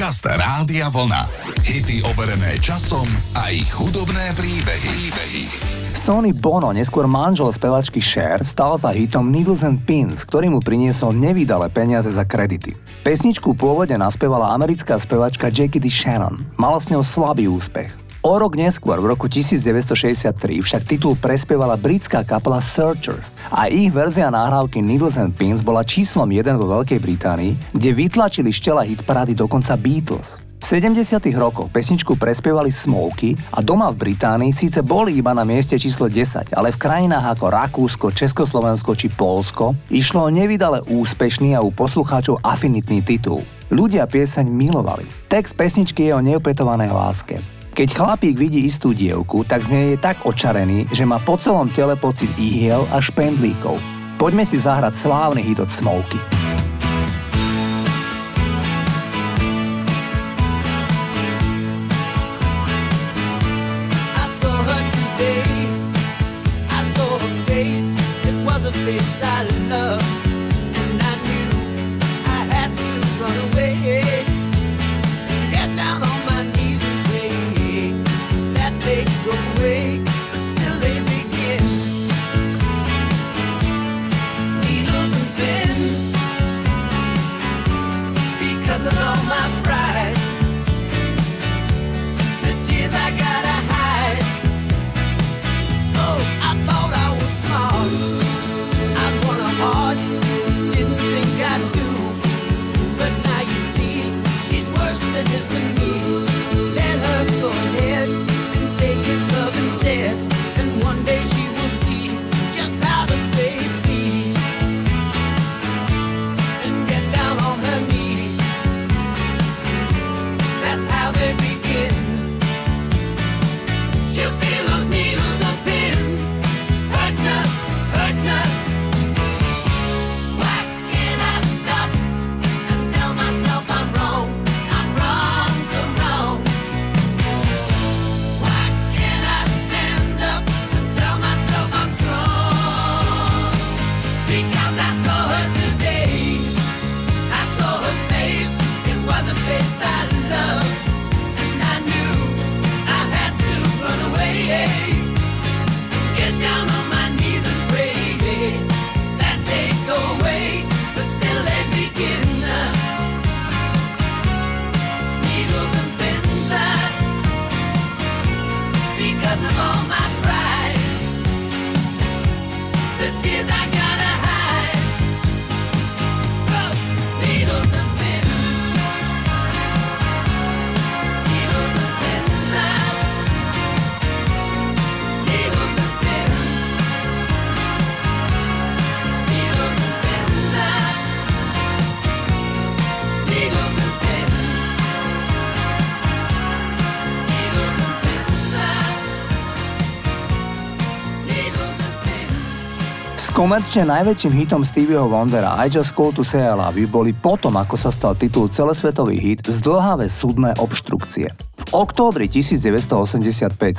Podcast Rádia Vlna. Hity overené časom a ich hudobné príbehy. Sony Bono, neskôr manžel spevačky Cher, stal za hitom Needles and Pins, ktorý mu priniesol nevydalé peniaze za kredity. Pesničku pôvodne naspievala americká spevačka Jackie D. Shannon. Mala s ňou slabý úspech. O rok neskôr, v roku 1963, však titul prespievala britská kapela Searchers a ich verzia nahrávky Needles and Pins bola číslom 1 vo Veľkej Británii, kde vytlačili z čela hit parády dokonca Beatles. V 70. rokoch pesničku prespievali Smokey a doma v Británii síce boli iba na mieste číslo 10, ale v krajinách ako Rakúsko, Československo či Poľsko išlo o nevydale úspešný a u poslucháčov afinitný titul. Ľudia pieseň milovali. Text pesničky je o neopetovanej láske. Keď chlapík vidí istú dievku, tak z nej je tak očarený, že má po celom tele pocit ihiel a špendlíkov. Poďme si zahrať slávny hit od Smokey. Komerčne najväčším hitom Stevieho Wondera I Just Called to Say I Love You boli potom, ako sa stal titul celosvetový hit, zdĺhavé súdne obštrukcie. V októbri 1985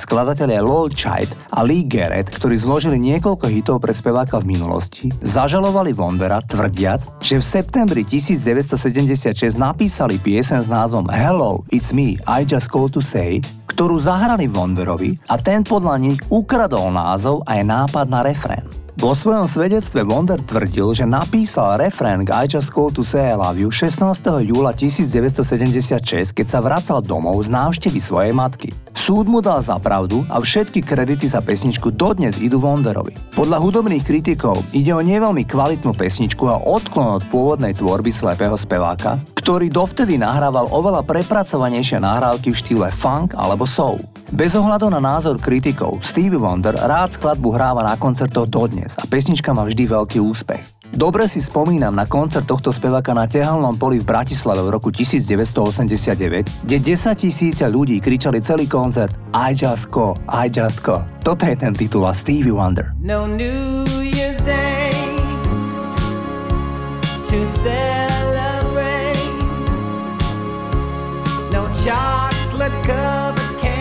skladatelia Low Child a Lee Garrett, ktorí zložili niekoľko hitov pre speváka v minulosti, zažalovali Wondera tvrdiac, že v septembri 1976 napísali pieseň s názvom Hello, It's Me, I Just Called to Say, ktorú zahrali Wonderovi a ten podľa nich ukradol názov aj nápad na refrén. Vo svojom svedectve Wonder tvrdil, že napísal refrén k I Just Called to Say I Love You 16. júla 1976, keď sa vracal domov z návštevy svojej matky. Súd mu dal za pravdu a všetky kredity za pesničku dodnes idú Wonderovi. Podľa hudobných kritikov ide o neveľmi kvalitnú pesničku a odklon od pôvodnej tvorby slepého speváka, ktorý dovtedy nahrával oveľa prepracovanejšie nahrávky v štýle funk alebo soul. Bez ohľadu na názor kritikov, Stevie Wonder rád skladbu hráva na koncertoch dodnes a pesnička má vždy veľký úspech. Dobre si spomínam na koncert tohto speváka na Tehelnom poli v Bratislave v roku 1989, kde 10 000 ľudí kričali celý koncert I Just Go, I Just Go. Toto je ten titul a Stevie Wonder. No New Year's Day to celebrate, no chocolate covered sing.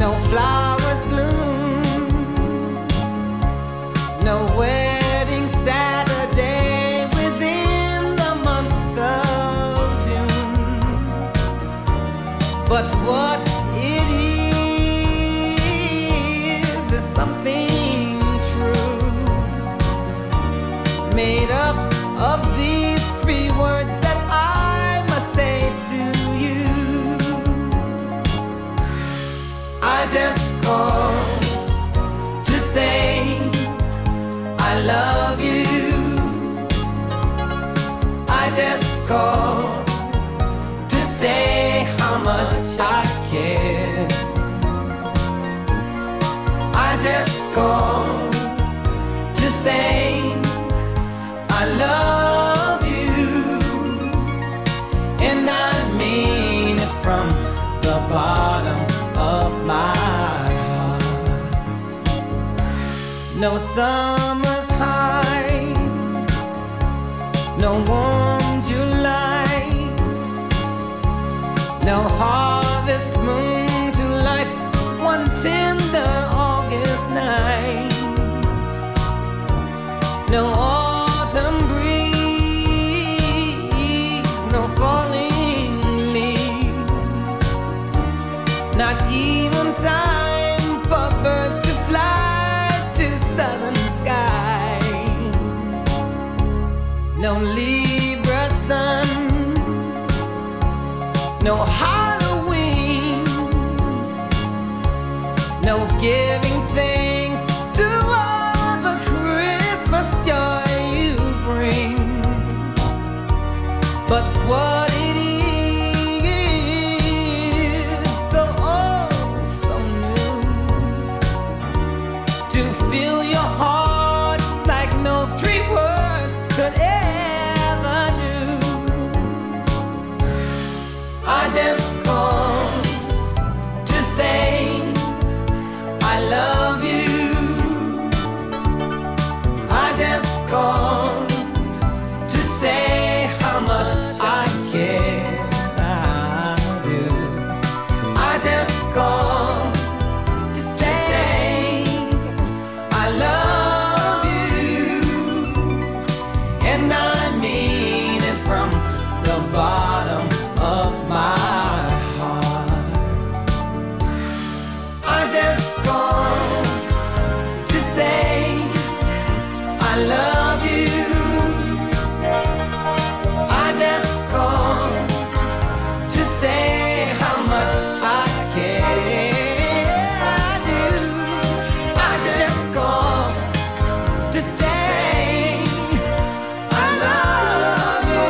no flowers bloom, no wedding Saturday within the month of June. But what it is something true, made up of these three words that I just called to say I love you. I just called to say how much I care. I just called to say I love you, and I mean it from the bottom of my heart. No summer's high, no warm July, no harvest moon to light one tender August night, no autumn breeze, no falling not even time for birds to fly to southern sky. No Libra sun, no Halloween, no giving thanks to all the Christmas joy you bring. But what it is, fill your heart like no three words could ever do. I just called to say I love you. I just called to say how much I care about you. I just called bottom of my heart. I just called to say I love you. I just called to say how much I care. I just called to say I love you.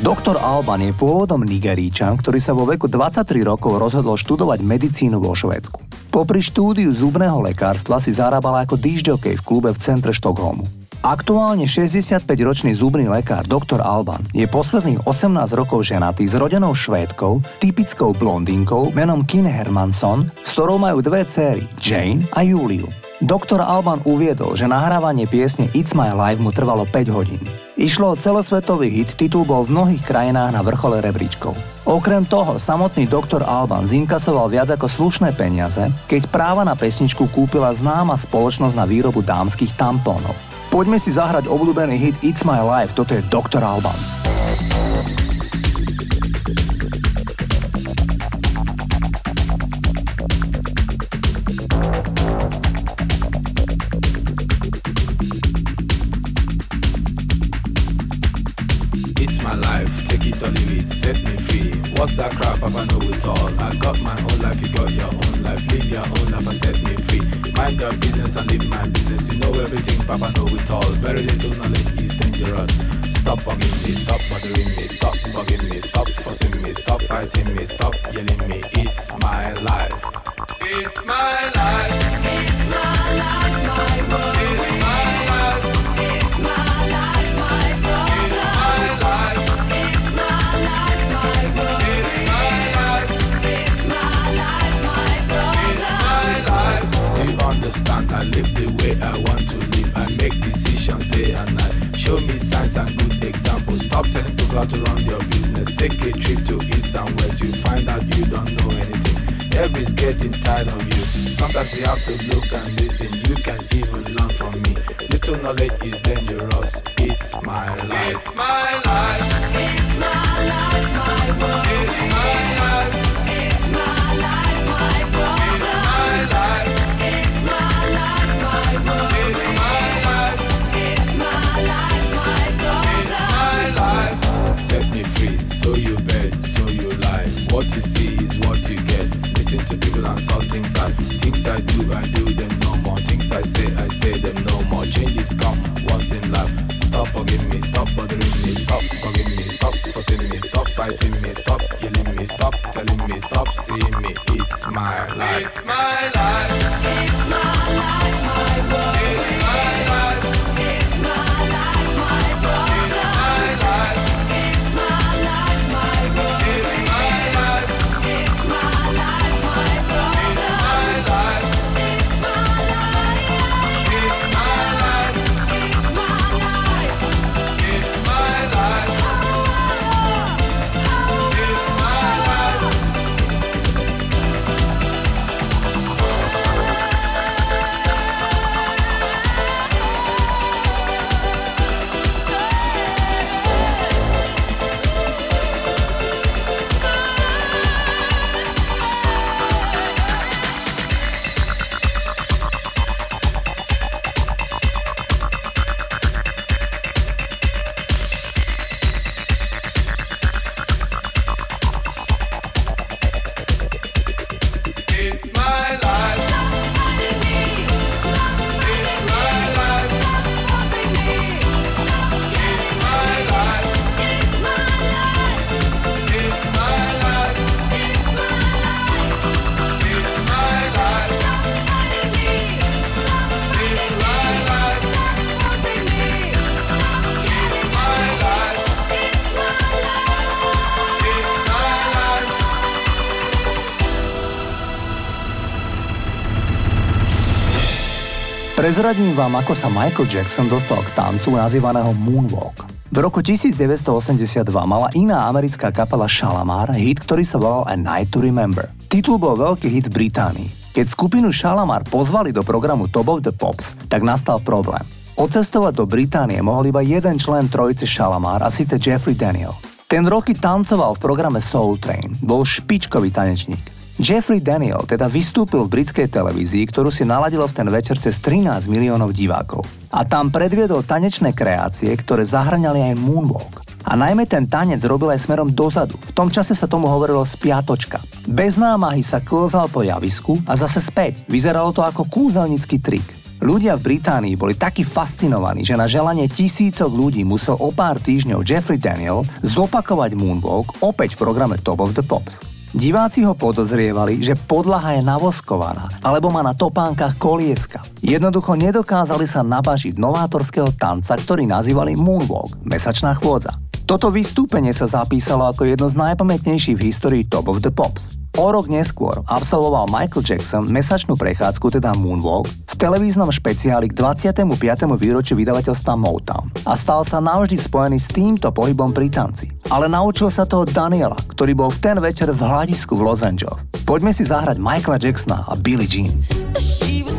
Doktor Alban je pôvodom Nigeríčan, ktorý sa vo veku 23 rokov rozhodol študovať medicínu vo Švédsku. Popri štúdiu zubného lekárstva si zarábal ako dižďokej v klube v centre Štokholmu. Aktuálne 65-ročný zubný lekár Doktor Alban je posledných 18 rokov ženatý s rodenou Švédkou, typickou blondínkou menom Kin Hermanson, s ktorou majú dve céry, Jane a Juliu. Doktor Alban uviedol, že nahrávanie piesne It's My Life mu trvalo 5 hodín. Išlo o celosvetový hit, titul bol v mnohých krajinách na vrchole rebríčkov. Okrem toho, samotný Doktor Alban zinkasoval viac ako slušné peniaze, keď práva na pesničku kúpila známa spoločnosť na výrobu dámskych tampónov. Poďme si zahrať obľúbený hit It's My Life, toto je Doktor Alban. What's that crap? I know it all. I got my own life, you got your own life. Live your own life and set me free. Mind your business and live my business. You know everything, Papa know it all. Very little knowledge is dangerous. Stop bugging me, stop bothering me, stop bugging me, stop fussing me, stop fighting me, stop yelling me. It's my life. It's my life. It's my life, my world. It's my life. It's my life, my world. It's my life. Stop telling people how to run their business. Take a trip to east and west. You find out you don't know anything. Everybody's getting tired of you. Sometimes you have to look and listen. You can even learn from me. Little knowledge is dangerous. It's my life. It's my life. It's my life, my world. It's my life. It's my life, my world. It's my life. It's my life, my world. It's my life. It's my life, my world. It's my life. Set me free, so you bet, so you lie. What you see is what you get. Listen to people and solve things I. Things I do them no more. Things I say them no more. Changes come once in life. Stop forgive me, stop bothering me, stop forgive me, stop forcing me, stop fighting me, stop yelling me, stop telling me, stop seeing me. It's my life. It's my life. It's my life, my world. It's my life. It's my life, my world. It's my life. It's my life, my world. It's my life. It's my life, my world. It's my life. It's my life. It's my life. It's my life. It's my life. It's my life. It's my life. Prezradím vám, ako sa Michael Jackson dostal k tancu nazývaného Moonwalk. V roku 1982 mala iná americká kapela Shalamar hit, ktorý sa volal A Night to Remember. Titul bol veľký hit v Británii. Keď skupinu Shalamar pozvali do programu Top of the Pops, tak nastal problém. Odcestovať do Británie mohol iba jeden člen trojice Shalamar, a síce Jeffrey Daniel. Ten roky tancoval v programe Soul Train, bol špičkový tanečník. Jeffrey Daniel teda vystúpil v britskej televízii, ktorú si naladilo v ten večer cez 13 miliónov divákov. A tam predviedol tanečné kreácie, ktoré zahŕňali aj moonwalk. A najmä ten tanec robil aj smerom dozadu. V tom čase sa tomu hovorilo spiatočka. Bez námahy sa klzal po javisku a zase späť. Vyzeralo to ako kúzelnický trik. Ľudia v Británii boli takí fascinovaní, že na želanie tisícok ľudí musel o pár týždňov Jeffrey Daniel zopakovať moonwalk opäť v programe Top of the Pops. Diváci ho podozrievali, že podlaha je navoskovaná, alebo má na topánkach kolieska. Jednoducho nedokázali sa nabažiť novátorského tanca, ktorý nazývali Moonwalk, mesačná chôdza. Toto vystúpenie sa zapísalo ako jedno z najpamätnejších v histórii Top of the Pops. O rok neskôr absolvoval Michael Jackson mesačnú prechádzku, teda Moonwalk, v televíznom špeciáli k 25. výročiu vydavateľstva Motown a stal sa navždy spojený s týmto pohybom pri tanci. Ale naučil sa toho Daniela, ktorý bol v ten večer v hľadisku v Los Angeles. Poďme si zahrať Michaela Jacksona a Billie Jean. Her name was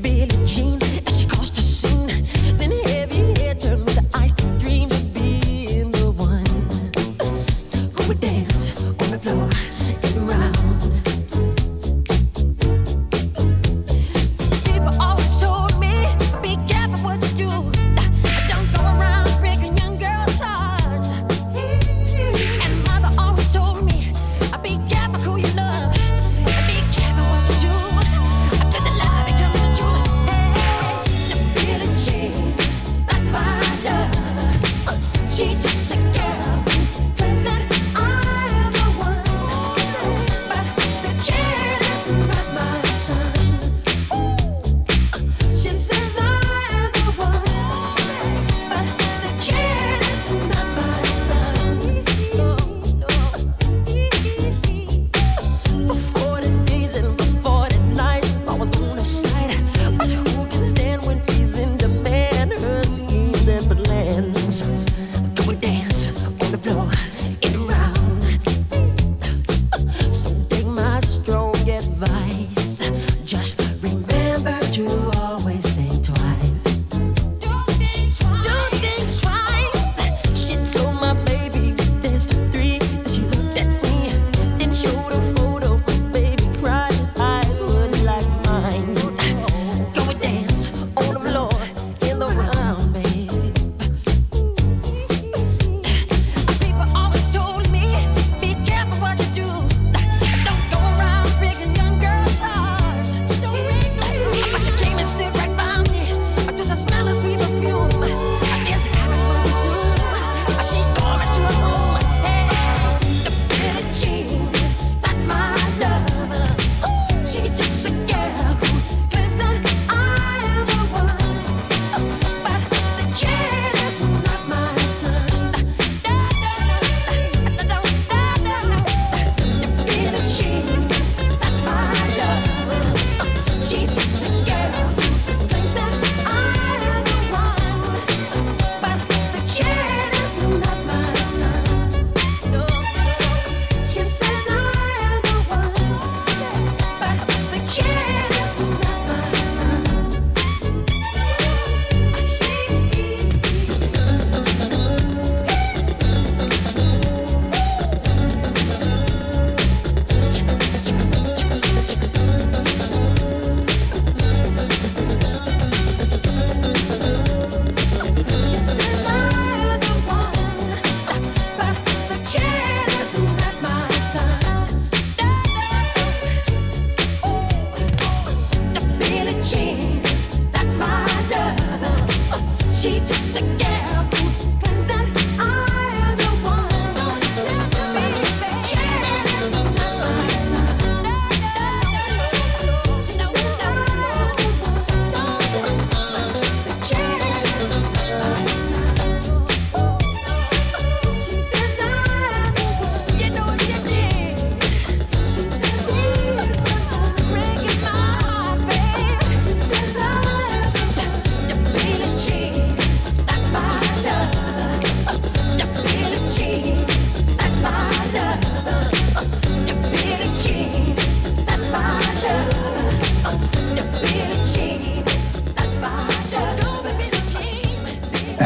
Billie Jean, and she caused a scene. Then heavy hair turned with the ice.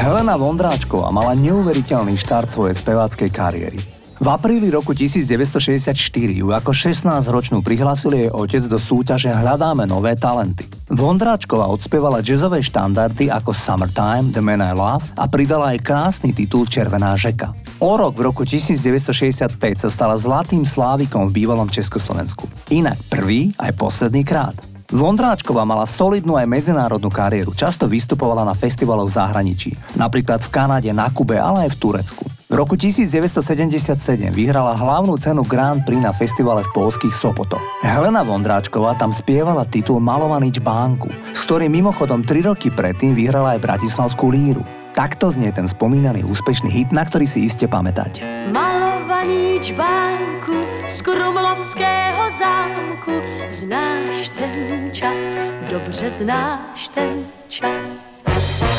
Helena Vondráčková mala neuveriteľný štart svojej speváckej kariéry. V apríli roku 1964 ju ako 16-ročnú prihlásil jej otec do súťaže Hľadáme nové talenty. Vondráčková odspievala jazzové štandardy ako Summertime, The Man I Love a pridala aj krásny titul Červená řeka. O rok v roku 1965 sa stala zlatým slávikom v bývalom Československu. Inak prvý aj posledný krát. Vondráčková mala solidnú aj medzinárodnú kariéru, často vystupovala na festivaloch v zahraničí, napríklad v Kanade, na Kube, ale aj v Turecku. V roku 1977 vyhrala hlavnú cenu Grand Prix na festivale v poľských Sopotoch. Helena Vondráčková tam spievala titul Malovaný čbánku, s ktorým mimochodom 3 roky predtým vyhrala aj bratislavskú líru. Takto znie ten spomínaný úspešný hit, na ktorý si iste pamätáte. Malovaný čbánku z Krumlovského zámku, znáš ten čas, dobře znáš ten čas.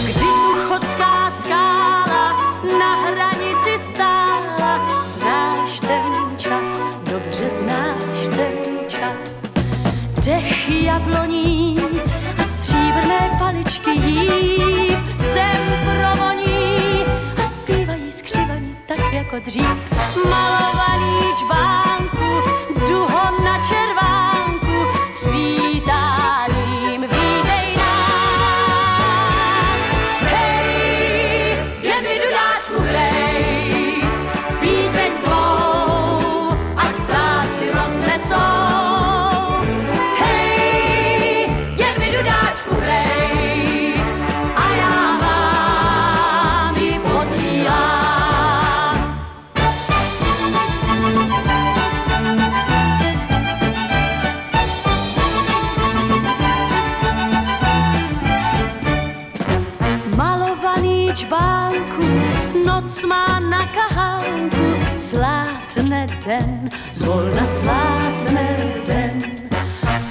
Kdy Tuchotská skála na hranici stála, znáš ten čas, dobře znáš ten čas. Dech jabloní a stříbrné paličky jí zem provoní a zpívají skřivaní tak jako dřív. Malovaný čbánku, duhon na červánku, svítáním vítej nás. Hej, jen mi dudáčku hrej, píseň tvou, ať ptáci roznesou. Noc má na kahánku, slátne den, zvolna slátne den.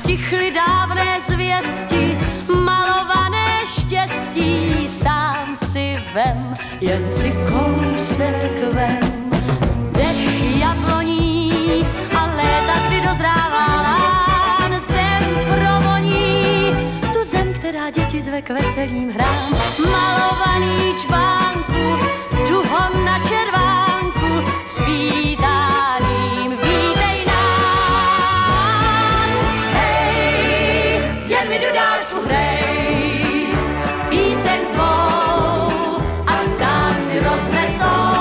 Stichly dávné zvěsti, malované štěstí, sám si vem, jen si kousek vem. Dech jabloní a léta, kdy dozrává lán, zem provoní tu zem, která děti zve k veselým hrám. Malovaný čbánku, duhon na červánku, svítáním vítej nás. Hej, jen mi dudáčku hrej, píseň tvou, ať ptáci roznesou.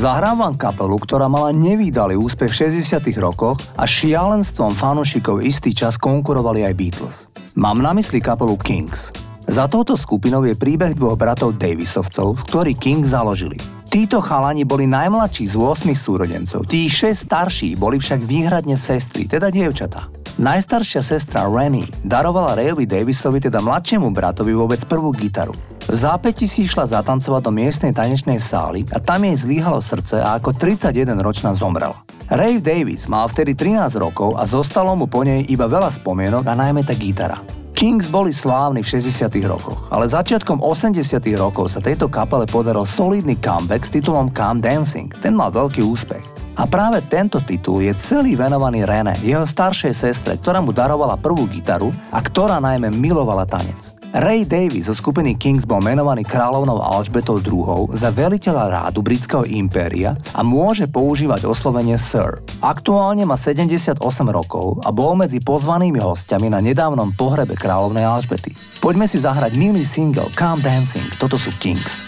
Zahrám vám kapelu, ktorá mala nevýdalý úspech v 60. rokoch a šialenstvom fanúšikov istý čas konkurovali aj Beatles. Mám na mysli kapelu Kings. Za touto skupinou je príbeh dvoch bratov Davisovcov, ktorí Kings založili. Títo chalani boli najmladší z 8 súrodencov, tí 6 starší boli však výhradne sestry, teda dievčatá. Najstaršia sestra Renny darovala Rayovi Davisovi, teda mladšiemu bratovi, vôbec prvú gitaru. V zápäti si išla zatancovať do miestnej tanečnej sály a tam jej zlíhalo srdce a ako 31-ročná zomrela. Ray Davies mal vtedy 13 rokov a zostalo mu po nej iba veľa spomienok a najmä tá gitara. Kings boli slávni v 60. rokoch, ale začiatkom 80. rokov sa tejto kapele podaril solidný comeback s titulom Come Dancing, ten mal veľký úspech. A práve tento titul je celý venovaný René, jeho staršej sestre, ktorá mu darovala prvú gitaru a ktorá najmä milovala tanec. Ray Davies zo skupiny Kings bol menovaný kráľovnou Alžbetou II za veliteľa rádu britského impéria a môže používať oslovenie Sir. Aktuálne má 78 rokov a bol medzi pozvanými hostiami na nedávnom pohrebe kráľovnej Alžbety. Poďme si zahrať milý single Come Dancing, toto sú Kings.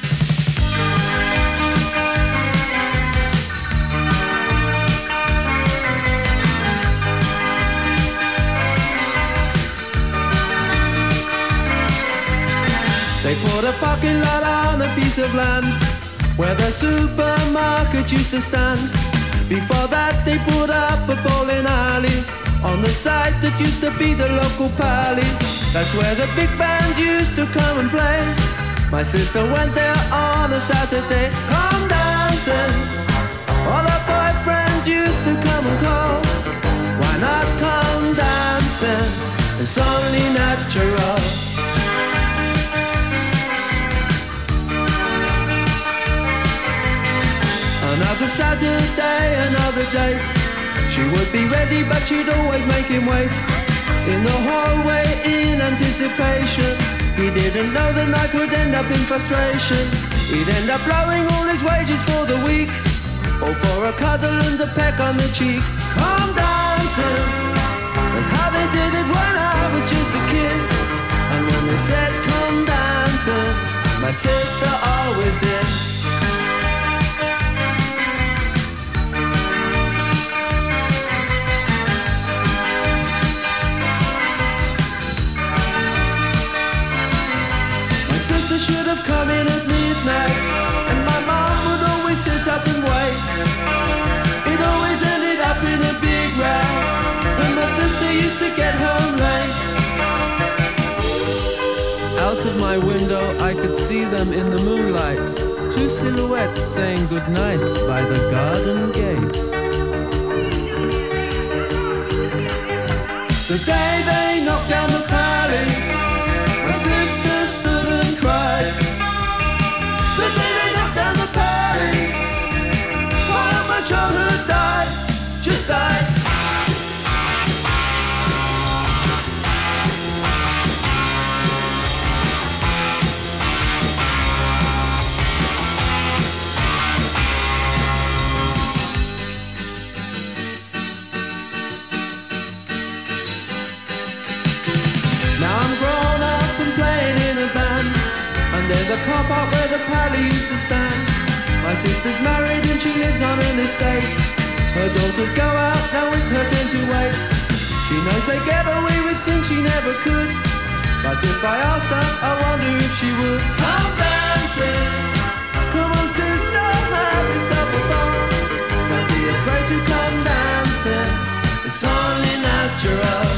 They bought a parking lot on a piece of land where the supermarket used to stand. Before that they put up a bowling alley on the site that used to be the local parley. That's where the big band used to come and play. My sister went there on a Saturday. Come dancing, all her boyfriends used to come and call. Why not come dancing? It's only natural. Another Saturday, another date. She would be ready, but she'd always make him wait. In the hallway, in anticipation. He didn't know the night would end up in frustration. He'd end up blowing all his wages for the week, or for a cuddle and a peck on the cheek. Come dancing, that's how they did it when I was just a kid. And when they said come dancing, my sister always did. Should have come in at midnight, and my mom would always sit up and wait. It always ended up in a big row, when my sister used to get home late. Out of my window I could see them in the moonlight, two silhouettes saying goodnight by the garden gate. The day they knocked down the party, my sister stood and cried. The day they knocked down the party, one of my children died, just died. There's a car park where the party used to stand. My sister's married and she lives on an estate. Her daughters go out, now it's her turn to wait. She knows they get away with things she never could, but if I asked her, I wonder if she would. Come dancing, come on sister, have yourself a ball. Don't be afraid to come dancing, it's only natural.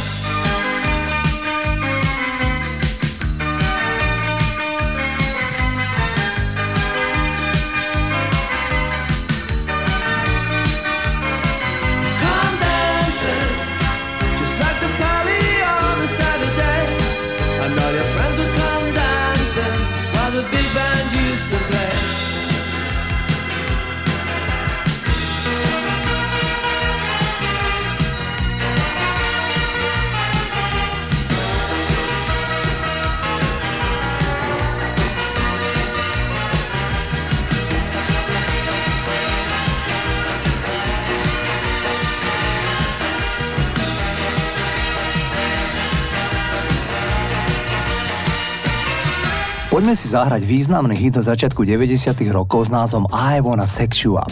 Poďme si zahrať významný hit od začiatku 90. rokov s názvom I Wanna Sex You Up.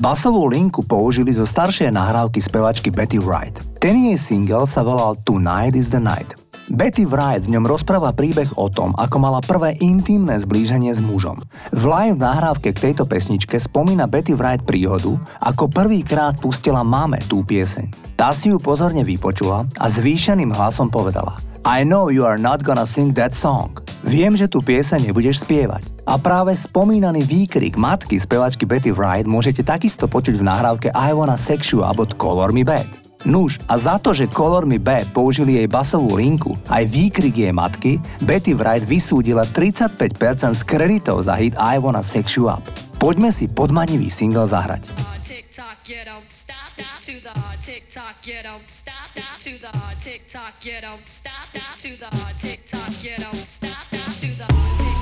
Basovú linku použili zo staršej nahrávky spevačky Betty Wright. Ten jej single sa volal Tonight is the Night. Betty Wright v ňom rozpráva príbeh o tom, ako mala prvé intímne zblíženie s mužom. V live nahrávke k tejto pesničke spomína Betty Wright príhodu, ako prvýkrát pustila mame tú pieseň. Tá si ju pozorne vypočula a zvýšeným hlasom povedala: I know you are not gonna sing that song. Viem, že tú pieseň nebudeš spievať. A práve spomínaný výkrik matky spevačky Betty Wright môžete takisto počuť v nahrávke I Wanna Sex You Up od Color Me Badd. Nuž, a za to, že Color Me Badd použili jej basovú linku aj výkrik jej matky, Betty Wright vysúdila 35% z kreditov za hit I Wanna Sex You Up. Poďme si podmanivý single zahrať. You don't stop, stop to the hard tick tock. You don't stop, stop to the hard tick tock. You don't stop, stop to the hard tick tock. You don't stop, stop to the hard tick tock.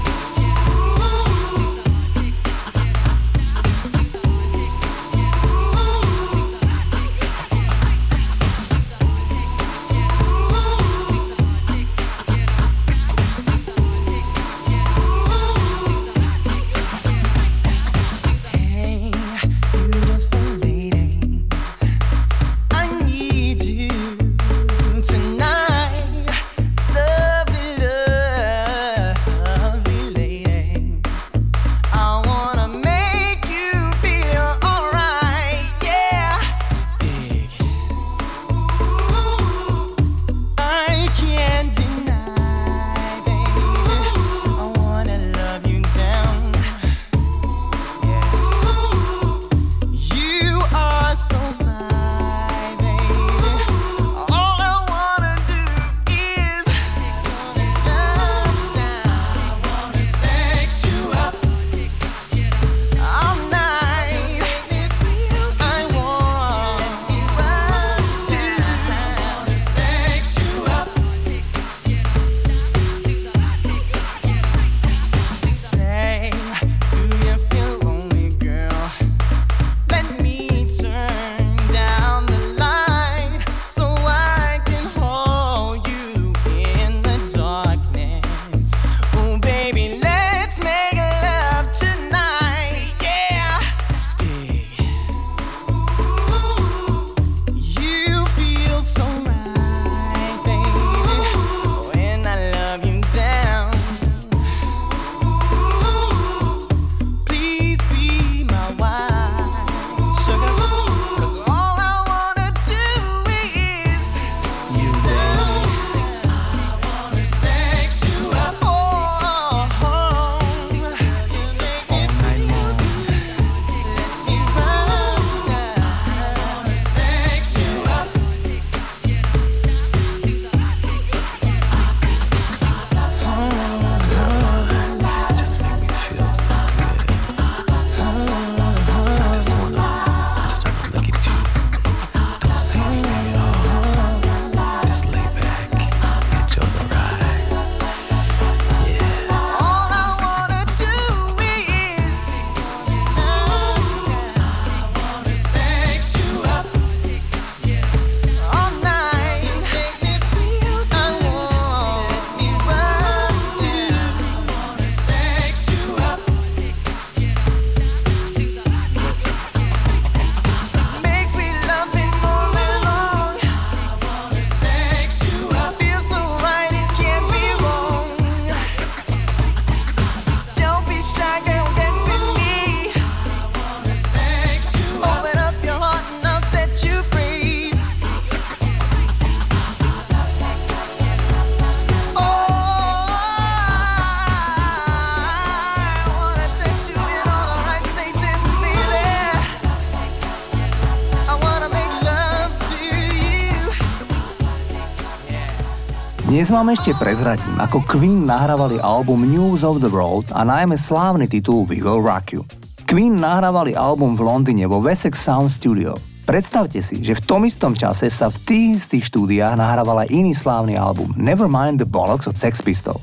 Dnes vám ešte prezradím, ako Queen nahrávali album News of the World a najmä slávny titul We Will Rock You. Queen nahrávali album v Londýne vo Wessex Sound Studio. Predstavte si, že v tom istom čase sa v tých istých štúdiách nahrával aj iný slávny album Nevermind the Bollocks od Sex Pistols.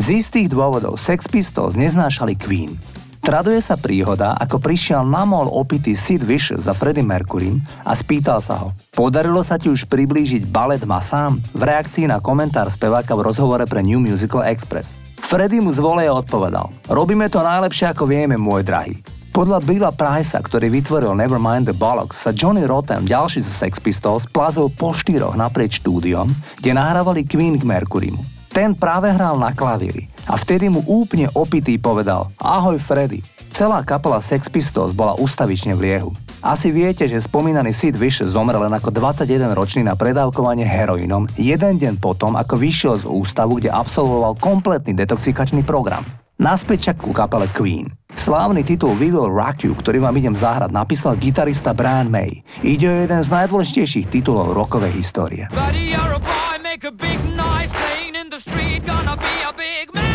Z istých dôvodov Sex Pistols neznášali Queen. Traduje sa príhoda, ako prišiel na mall opitý Sid Vicious za Freddie Mercurym a spýtal sa ho: podarilo sa ti už priblížiť balet masám? V reakcii na komentár speváka v rozhovore pre New Musical Express Freddie mu z voleje odpovedal: robíme to najlepšie ako vieme, môj drahý. Podľa Billa Pricea, ktorý vytvoril Nevermind the Bollocks, sa Johnny Rotten, ďalší zo Sex Pistols, plazol po štyroch naprieč štúdiom, kde nahrávali Queen k Mercurymu. Ten práve hral na klavíri. A vtedy mu úplne opitý povedal: ahoj Freddy. Celá kapela Sex Pistols bola ustavične v liehu. Asi viete, že spomínaný Sid Vicious zomrel len ako 21-ročný na predávkovanie heroínom jeden deň potom, ako vyšiel z ústavu, kde absolvoval kompletný detoxikačný program. Naspäť však ku kapele Queen. Slávny titul We Will Rock You, ktorý vám idem zahrať, napísal gitarista Brian May. Ide o jeden z najdôležitejších titulov rockovej histórie. Buddy, you're a boy, make a big noise, playing in the street, gonna be a big man.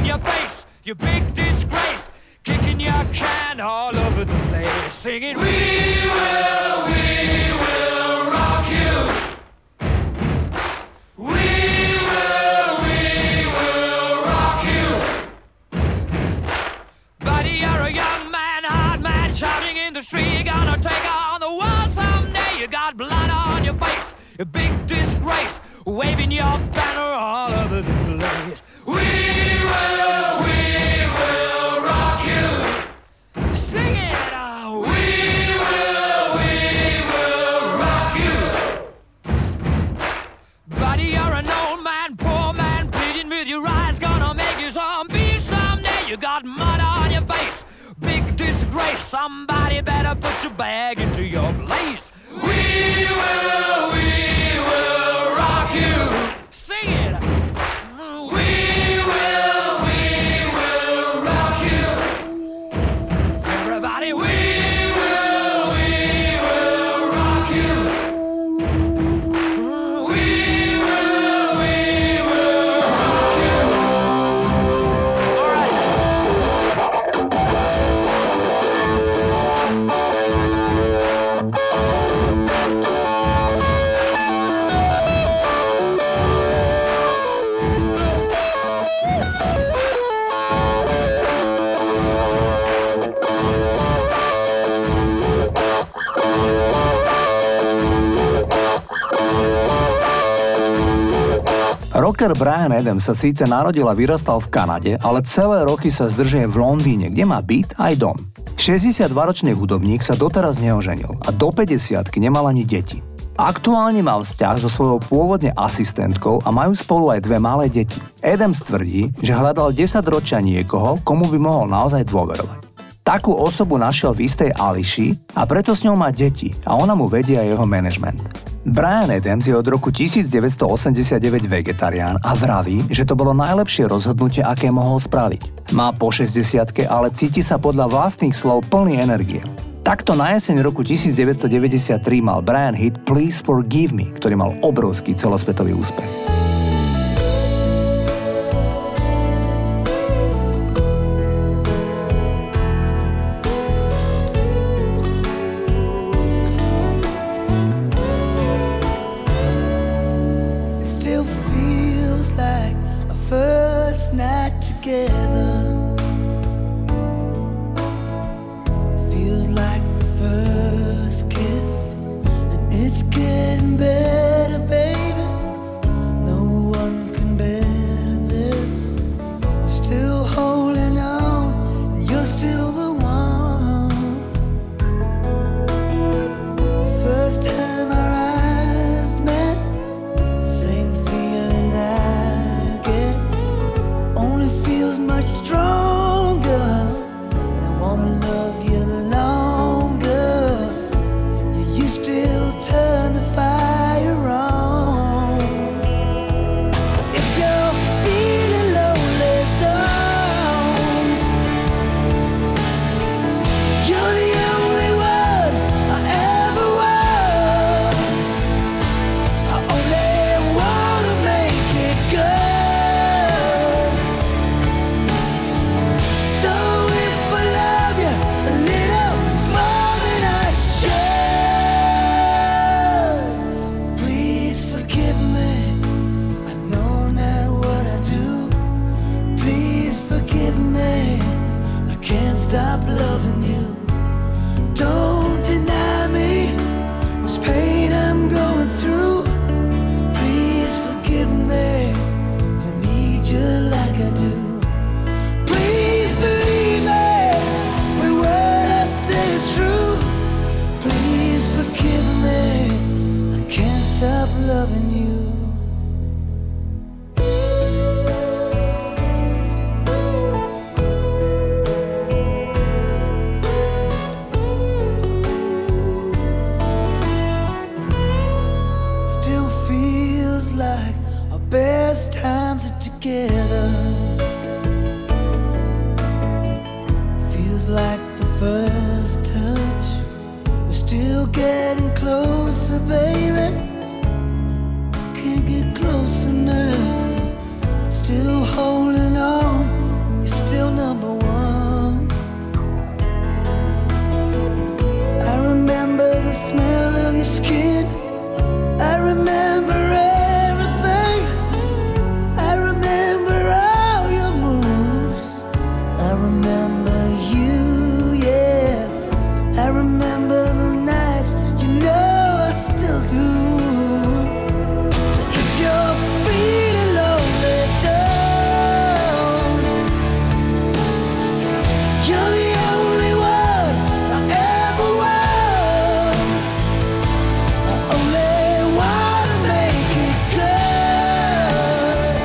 Your face, your big disgrace, kicking your can all over the place, singing we will rock you. We will rock you. Buddy, you're a young man, hard man, shouting in the street, you're gonna take on the world someday. You got blood on your face, your big disgrace, waving your banner all over the place. We will rock you. Sing it out. We will rock you. Buddy, you're an old man, poor man, pleading with your eyes, gonna make you zombie someday. You got mud on your face, big disgrace. Somebody better put your bag into your place. We will rock you. Sing it out. Rocker Brian Adams sa síce narodil a vyrastal v Kanade, ale celé roky sa zdržuje v Londýne, kde má byt aj dom. 62-ročný hudobník sa doteraz neoženil a do 50-ky nemal ani deti. Aktuálne má vzťah so svojou pôvodne asistentkou a majú spolu aj dve malé deti. Adams tvrdí, že hľadal 10 ročia niekoho, komu by mohol naozaj dôverovať. Takú osobu našiel v istej Ališi a preto s ňou má deti a ona mu vedia jeho manažment. Brian Adams je od roku 1989 vegetarián a vraví, že to bolo najlepšie rozhodnutie, aké mohol spraviť. Má po 60-ke, ale cíti sa podľa vlastných slov plný energie. Takto na jeseň roku 1993 mal Brian hit Please Forgive Me, ktorý mal obrovský celosvetový úspech. Getting better, baby. No like the first touch. We're still getting closer, baby. Can't get close enough. Still holding on. You're still number one. I remember the smell of your skin. I remember everything. I remember all your moves. I remember you, yeah. I remember the nights, you know I still do. So if you're feeling lonely, don't. You're the only one I ever want. I only want to make it good.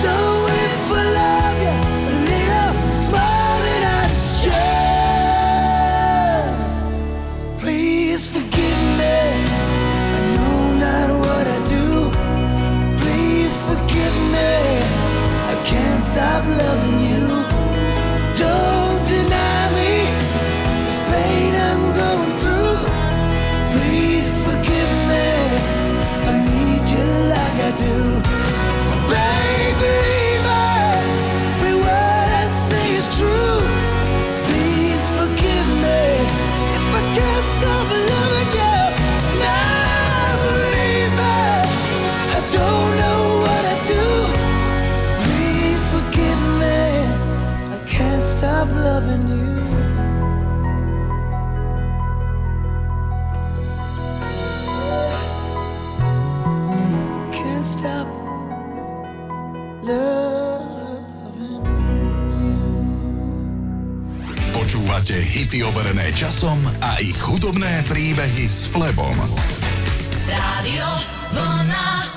So if I love you a little more than I should, please forgive me. I know not what I do. Please forgive me. I can't stop loving you. Don't deny me this pain I'm going through. Please forgive me if I need you like I do. Baby, every word I say is true. Please forgive me if I can't stop loving you. Now believe me, I don't know what I do. Please forgive me, I can't stop loving you. Can't stop loving you. Počúvate hity overené časom a ich hudobné príbehy s Flebom. Rádio Vlna.